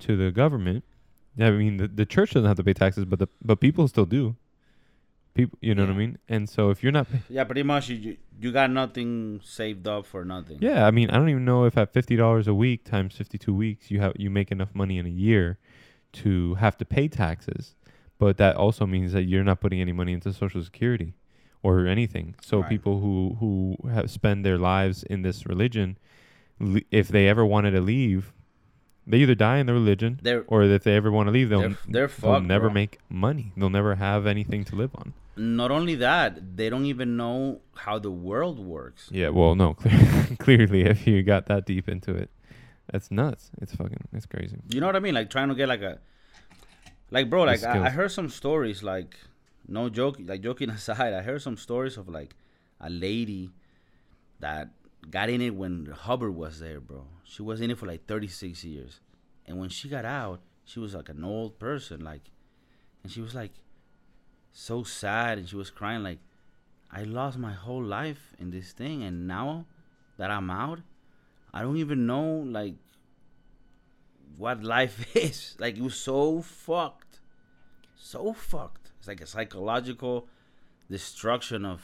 to the government. I mean, the, the church doesn't have to pay taxes, but the but people still do. People, you know yeah. what I mean? And so if you're not... Pay- yeah, pretty much you you got nothing saved up for nothing. Yeah, I mean, I don't even know if at fifty dollars a week times fifty-two weeks, you have you make enough money in a year to have to pay taxes. But that also means that you're not putting any money into Social Security or anything. So right. people who, who have spend their lives in this religion, if they ever wanted to leave... They either die in the religion, they're, or if they ever want to leave, they'll, they're, they're fucked, they'll never bro. make money. They'll never have anything to live on. Not only that, they don't even know how the world works. Yeah, well, no, clearly, clearly if you got that deep into it, that's nuts. It's fucking, it's crazy. You know what I mean? Like trying to get like a, like bro, like I, I heard some stories, like no joke, like joking aside, I heard some stories of like a lady that got in it when Hubbard was there, bro. She was in it for like thirty-six years. And when she got out, she was like an old person, like, and she was like so sad and she was crying like, I lost my whole life in this thing, and now that I'm out, I don't even know, like, what life is. Like, it was so fucked. So fucked. It's like a psychological destruction of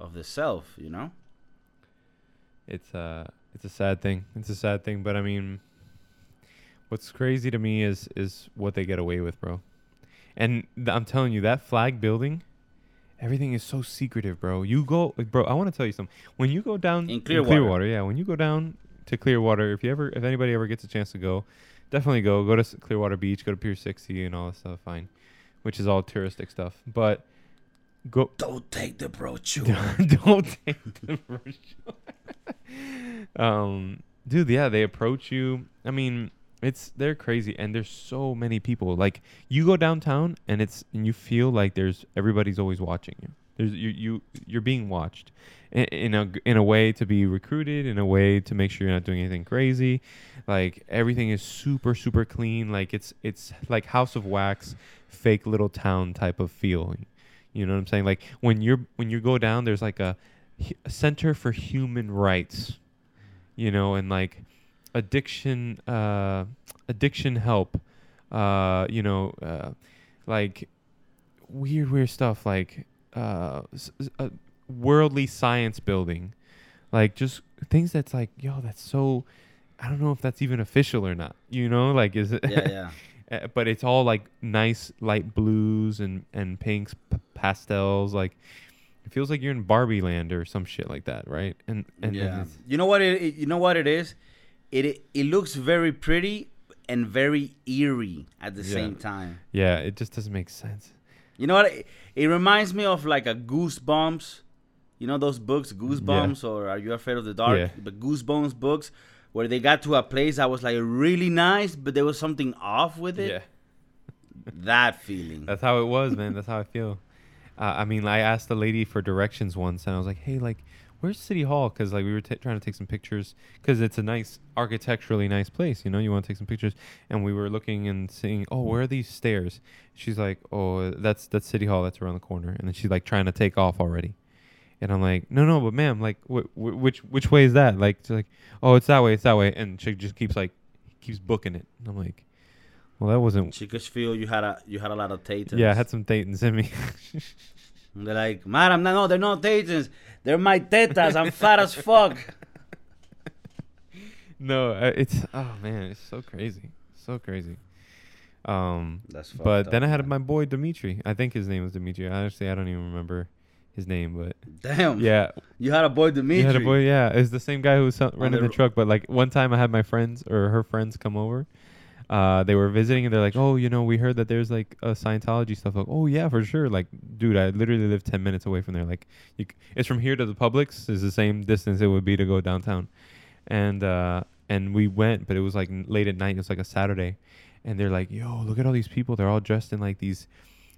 of the self, you know? It's uh it's a sad thing. It's a sad thing, but I mean, what's crazy to me is is what they get away with, bro. And th- I'm telling you, that Flag building, everything is so secretive, bro. You go, like, bro, I want to tell you something. When you go down in Clearwater. In Clearwater, yeah, when you go down to Clearwater, if you ever, if anybody ever gets a chance to go, definitely go. Go to Clearwater Beach, go to Pier sixty and all that stuff, fine, which is all touristic stuff. But go. Don't take the brochure. Don't take the brochure. um, dude, yeah, they approach you. I mean, it's, they're crazy, and there's so many people. Like, you go downtown and it's, and you feel like there's, everybody's always watching you. There's you you you're being watched, in, in a in a way to be recruited, in a way to make sure you're not doing anything crazy. Like, everything is super super clean. Like, it's it's like House of Wax, fake little town type of feeling. You know what I'm saying? Like, when you're when you go down, there's like a, a center for human rights, you know, and like addiction uh addiction help, uh you know, uh like weird weird stuff, like uh a worldly science building, like just things that's like, yo, that's so, I don't know if that's even official or not, you know, like, is it? Yeah, yeah. But it's all like nice light blues and and pinks, p- pastels. Like, it feels like you're in Barbie land or some shit like that, right? And and yeah, and you know what it, it you know what it is. It it looks very pretty and very eerie at the yeah. same time. Yeah, it just doesn't make sense. You know what? It, it reminds me of like a Goosebumps. You know those books, Goosebumps, yeah. or Are You Afraid of the Dark? Yeah. The Goosebumps books, where they got to a place that was like really nice, but there was something off with it. Yeah. That feeling. That's how it was, man. That's how I feel. Uh, I mean, I asked the lady for directions once, and I was like, hey, like, where's City Hall? Because like we were t- trying to take some pictures, because it's a nice, architecturally nice place. You know, you want to take some pictures. And we were looking and seeing, oh, where are these stairs? She's like, oh, that's that's City Hall. That's around the corner. And then she's like trying to take off already. And I'm like, no, no, but ma'am, like, wh- wh- which which way is that? Like, she's like, oh, it's that way, it's that way. And she just keeps like, keeps booking it. And I'm like, well, that wasn't. She could feel you had a you had a lot of thetans. Yeah, I had some thetans in me. And they're like, madam, no, no, they're not thetans. They're my tetas. I'm fat as fuck. No, it's, oh, man, it's so crazy. So crazy. Um, That's But up, then I had man. my boy, Dimitri. I think his name was Dimitri. Honestly, I don't even remember his name, but. Damn. Yeah. You had a boy, Dimitri. You had a boy, yeah. It's the same guy who was renting the truck. But, like, one time I had my friends or her friends come over. Uh, they were visiting and they're like, oh, you know, we heard that there's like a Scientology stuff. Like, oh yeah, for sure. Like, dude, I literally live ten minutes away from there. Like, you c- it's from here to the Publix is the same distance it would be to go downtown. And uh, and we went, but it was like late at night. It was like a Saturday, and they're like, yo, look at all these people. They're all dressed in like these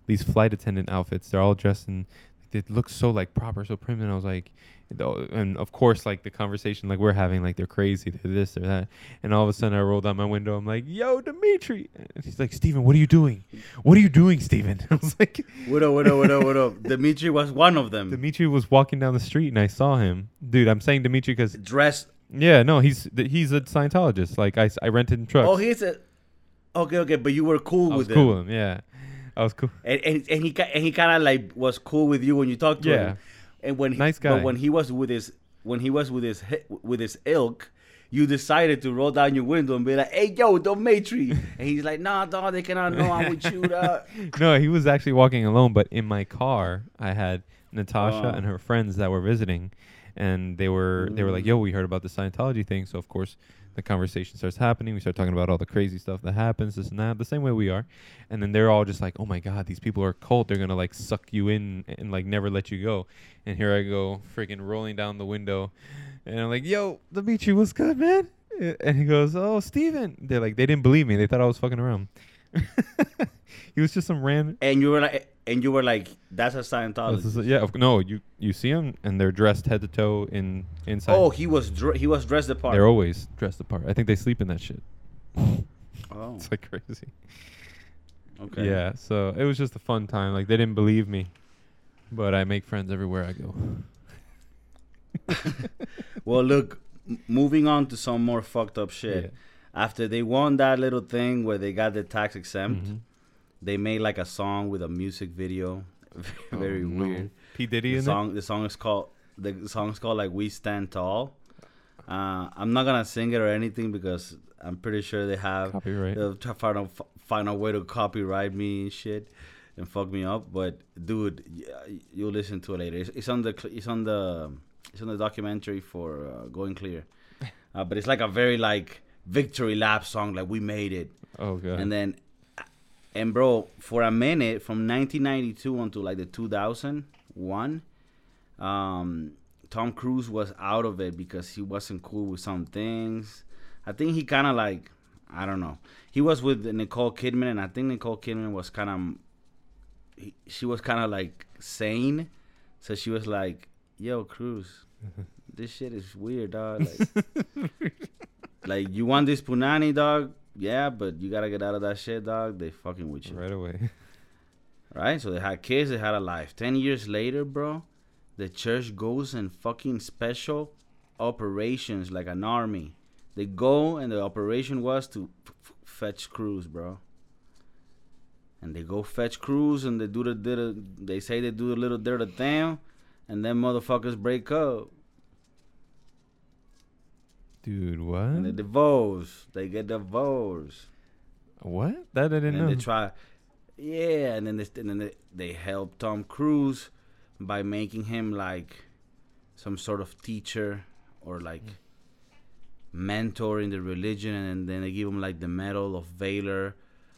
these flight attendant outfits. They're all dressed in. It looks so like proper, so prim. And I was like, and of course, like the conversation like we're having, like they're crazy, they're this, they're that. And all of a sudden I rolled out my window. I'm like, yo, Dimitri. And he's like, Steven, what are you doing? What are you doing, Steven? I was like, what up, what up, what up, what up? Dimitri was one of them. Dimitri was walking down the street and I saw him. Dude, I'm saying Dimitri because. Dressed. Yeah, no, he's he's a Scientologist. Like I, I rented trucks. Oh, he's a. Okay, okay, but you were cool I with was him. cool with him, yeah. I was cool, and and, and he and he kind of like was cool with you when you talked to yeah. him, and when nice he, guy. But when he was with his when he was with his with his ilk, you decided to roll down your window and be like, "Hey, yo, Dimitri," and he's like, "Nah, dog, they cannot know I'm with you." No, he was actually walking alone, but in my car, I had Natasha oh. and her friends that were visiting, and they were mm. they were like, "Yo, we heard about the Scientology thing," so of course. The conversation starts happening. We start talking about all the crazy stuff that happens, this and that, the same way we are. And then they're all just like, oh, my God, these people are a cult. They're going to, like, suck you in and, and, like, never let you go. And here I go freaking rolling down the window. And I'm like, yo, Dimitri, what's good, man? And he goes, oh, Steven. They're like, they didn't believe me. They thought I was fucking around. He was just some random. And you were like, and you were like, that's a Scientologist. That's a, yeah, no, you, you see him, and they're dressed head to toe in inside. Oh, he was dr- he was dressed apart. They're always dressed apart. I think they sleep in that shit. Oh, it's like crazy. Okay. Yeah, so it was just a fun time. Like they didn't believe me, but I make friends everywhere I go. Well, look, moving on to some more fucked up shit. Yeah. After they won that little thing where they got the tax exempt, mm-hmm. they made like a song with a music video. Very oh, no. weird. P. Diddy the in song, it? The song is called the song's called like We Stand Tall. Uh, I'm not gonna sing it or anything because I'm pretty sure they have copyright. They'll try to find a, find a way to copyright me and shit and fuck me up. But dude, you'll listen to it later. It's, it's on the it's on the it's on the documentary for uh, Going Clear. Uh, but it's like a very like victory lap song, like we made it. Oh god. And then and bro, for a minute from nineteen ninety-two until like the two thousand one, um, Tom Cruise was out of it because he wasn't cool with some things. I think he kind of like, I don't know. He was with Nicole Kidman, and I think Nicole Kidman was kind of, she was kind of like sane. So she was like, yo, Cruise, this shit is weird, dog. Like, like you want this punani, dog? Yeah, but you got to get out of that shit, dog. They fucking with you. Right away. Right? So they had kids. They had a life. Ten years later, bro, the church goes and fucking special operations like an army. They go and the operation was to f- f- fetch Cruise, bro. And they go fetch Cruise and they do the little, they say they do a little dirt of damn, and then motherfuckers break up. Dude, what? And they divorce. They get divorced. What? That I didn't and know. And they try, yeah, and then they and then they, they help Tom Cruise by making him like some sort of teacher or like mm. mentor in the religion, and then they give him like the medal of valor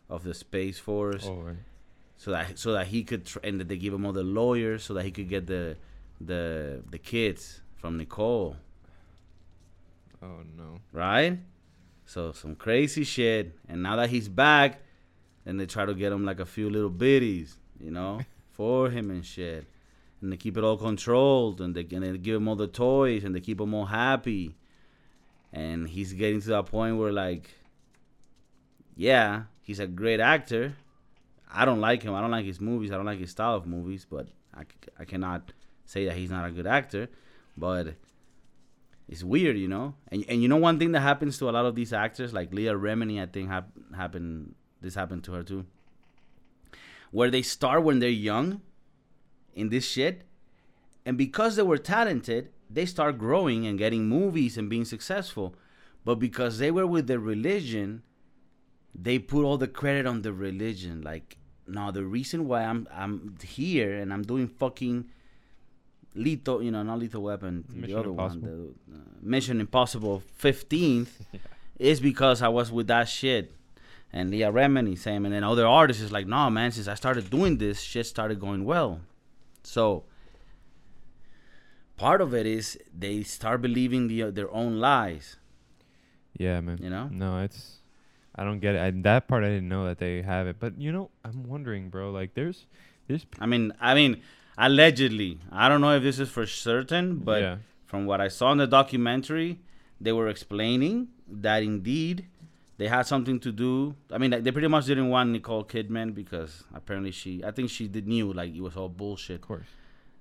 of the Space Force, oh, right. so that so that he could, tr- and that they give him all the lawyers so that he could get the the the kids from Nicole. Oh no! Right? So some crazy shit, and now that he's back, then they try to get him like a few little bitties, you know, for him and shit. And they keep it all controlled, and they, and they give him all the toys, and they keep him all happy. And he's getting to that point where, like, yeah, he's a great actor. I don't like him. I don't like his movies. I don't like his style of movies, but I, I cannot say that he's not a good actor. But it's weird, you know? And and you know one thing that happens to a lot of these actors, like Leah Remini, I think, hap- happened, this happened to her, too, where they start when they're young in this shit, and because they were talented, they start growing and getting movies and being successful, but because they were with the religion, they put all the credit on the religion. Like, no, the reason why I'm I'm here and I'm doing fucking lethal, you know, not Lethal Weapon, Mission the other Impossible. one, the uh, Mission Impossible fifteenth, yeah. is because I was with that shit. And Leah Remini, same, and then other artists is like, no, man, since I started doing this, shit started going well. So part of it is they start believing the, uh, their own lies. Yeah, man. You know? No, it's, I don't get it. I, that part I didn't know that they have it. But, you know, I'm wondering, bro, like there's, there's. P- I mean, I mean, allegedly, I don't know if this is for certain, but yeah. from what I saw in the documentary, they were explaining that indeed they had something to do. I mean, like, they pretty much didn't want Nicole Kidman because apparently she, I think she did knew like it was all bullshit. Of course.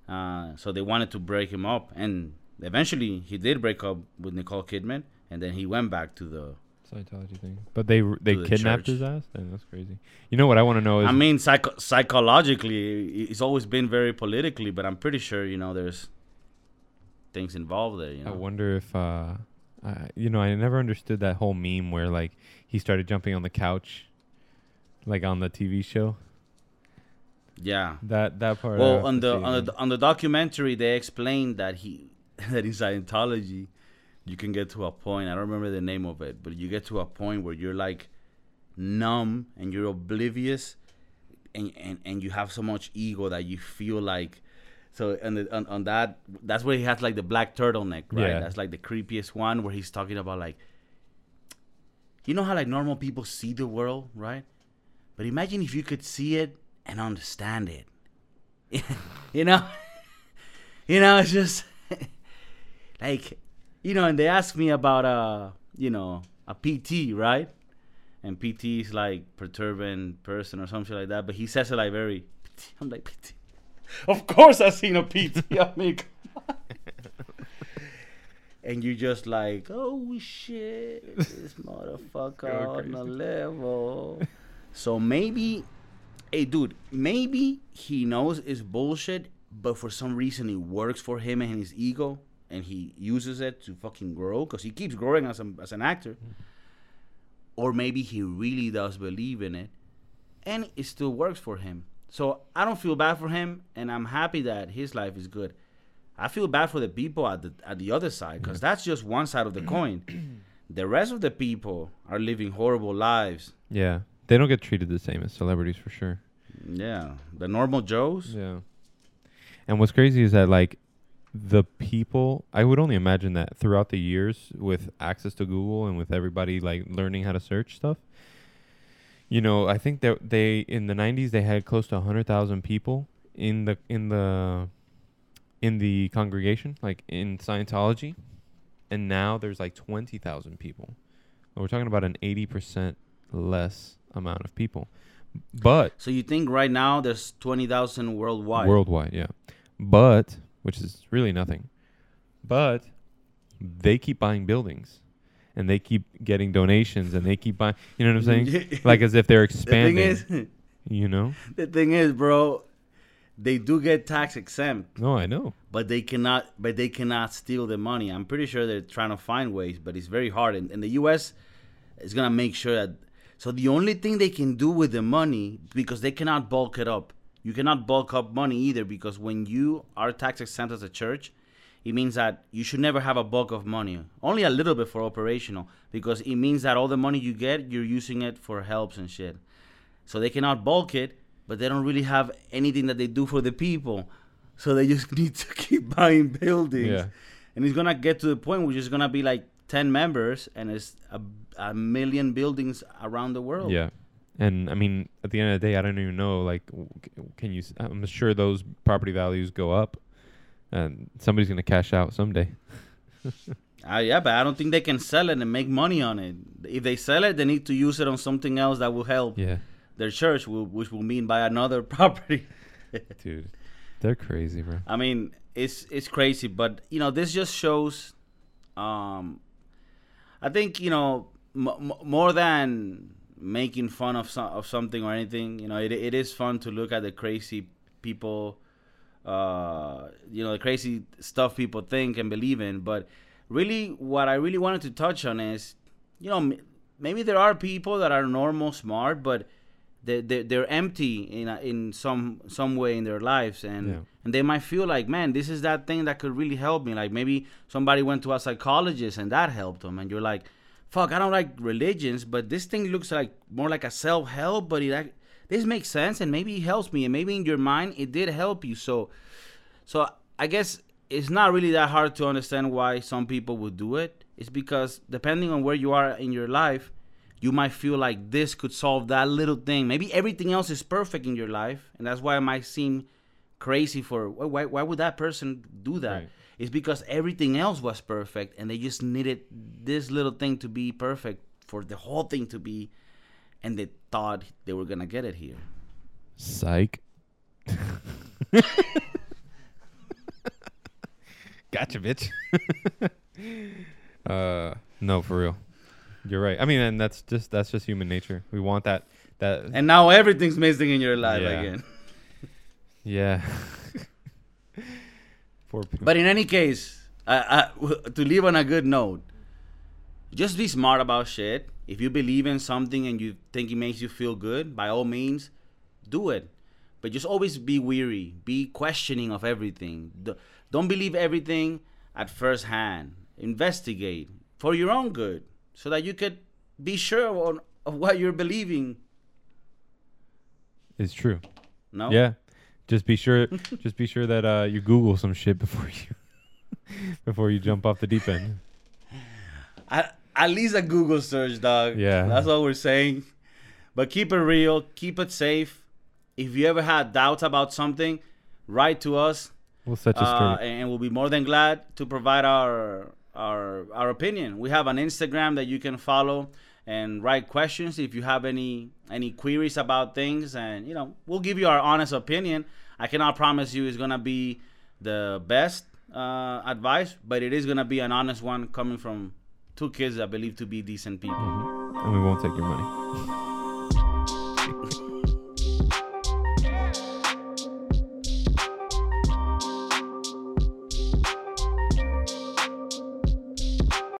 Uh, so they wanted to break him up, and eventually he did break up with Nicole Kidman, and then he went back to the Scientology thing. But they they kidnapped his ass? Damn, that's crazy. You know what I want to know is I mean, psycho- psychologically, it's always been very politically, but I'm pretty sure, you know, there's things involved there. You know? I wonder if. Uh, Uh, you know, I never understood that whole meme where, like, he started jumping on the couch, like, on the T V show. Yeah. That that part. Well, on the, on the on the documentary, they explained that he that in Scientology, you can get to a point, I don't remember the name of it, but you get to a point where you're, like, numb and you're oblivious and, and, and you have so much ego that you feel like. So and on, on, on that, that's where he has like the black turtleneck, right? Yeah. That's like the creepiest one where he's talking about like, you know how like normal people see the world, right? But imagine if you could see it and understand it, you know? You know, it's just like, you know, and they asked me about, uh, you know, a P T, right? And P T is like perturbing person or something like that. But he says it like very, I'm like, P T. Of course I've seen a P T, amigo. and you just like, oh shit, this motherfucker on a level. So maybe, hey dude, maybe he knows it's bullshit, but for some reason it works for him and his ego, and he uses it to fucking grow because he keeps growing as, a, as an actor. Mm-hmm. Or maybe he really does believe in it, and it still works for him. So I don't feel bad for him, and I'm happy that his life is good. I feel bad for the people at the at the other side, because that's just one side of the coin. The rest of the people are living horrible lives. Yeah, they don't get treated the same as celebrities for sure. Yeah, the normal Joes. Yeah. And what's crazy is that, like, the people, I would only imagine that throughout the years with access to Google and with everybody, like, learning how to search stuff, you know, I think that they, in the nineties, they had close to one hundred thousand people in the in the... in the congregation, like in Scientology, and now there's like twenty thousand people. We're talking about an eighty percent less amount of people. But so you think right now there's twenty thousand worldwide? Worldwide, yeah. But, which is really nothing, but they keep buying buildings and they keep getting donations and they keep buying, you know what I'm saying? Like as if they're expanding, the thing is, you know? The thing is, bro, they do get tax exempt. No, I know. But they cannot but they cannot steal the money. I'm pretty sure they're trying to find ways, but it's very hard. And, and the U S is going to make sure that... So the only thing they can do with the money, because they cannot bulk it up. You cannot bulk up money either, because when you are tax exempt as a church, it means that you should never have a bulk of money. Only a little bit for operational, because it means that all the money you get, you're using it for helps and shit. So they cannot bulk it, but they don't really have anything that they do for the people. So they just need to keep buying buildings. Yeah. And it's going to get to the point where there's going to be like ten members and it's a, a million buildings around the world. Yeah. And I mean, at the end of the day, I don't even know, like, can you, I'm sure those property values go up and somebody's going to cash out someday. Uh, yeah, but I don't think they can sell it and make money on it. If they sell it, they need to use it on something else that will help. Yeah. Their church, will, which will mean buy another property. Dude, they're crazy, bro. I mean, it's it's crazy, but, you know, this just shows, um, I think, you know, m- m- more than making fun of, so- of something or anything, you know, it it is fun to look at the crazy people, uh, you know, the crazy stuff people think and believe in. But really, what I really wanted to touch on is, you know, m- maybe there are people that are normal, smart, but... They they they're empty in a, in some some way in their lives, and yeah. and they might feel like, man, this is that thing that could really help me. Like maybe somebody went to a psychologist and that helped them, and you're like, fuck, I don't like religions, but this thing looks like more like a self help, but it like, this makes sense, and maybe it helps me, and maybe in your mind it did help you. So, so I guess it's not really that hard to understand why some people would do it. It's because depending on where you are in your life, you might feel like this could solve that little thing. Maybe everything else is perfect in your life, and that's why it might seem crazy for, why why would that person do that? Right. It's because everything else was perfect, and they just needed this little thing to be perfect for the whole thing to be, and they thought they were going to get it here. Psych. Gotcha, bitch. uh, no, for real. You're right. I mean, and that's just that's just human nature. We want that. that And now everything's missing in your life yeah. again. yeah. Poor people. But in any case, I, I, to leave on a good note, just be smart about shit. If you believe in something and you think it makes you feel good, by all means, do it. But just always be weary. Be questioning of everything. Don't believe everything at first hand. Investigate for your own good, so that you could be sure on, of what you're believing. It's true. No? Yeah. Just be sure just be sure that uh, you Google some shit before you before you jump off the deep end. At, at least a Google search, dog. Yeah. That's what we're saying. But keep it real. Keep it safe. If you ever had doubts about something, write to us. We'll set you uh, straight. And we'll be more than glad to provide our... our our opinion. We have an Instagram that you can follow and write questions if you have any any queries about things, and you know, we'll give you our honest opinion. I cannot promise you it's gonna be the best uh, advice, but it is going to be an honest one coming from two kids I believe to be decent people. And we won't take your money.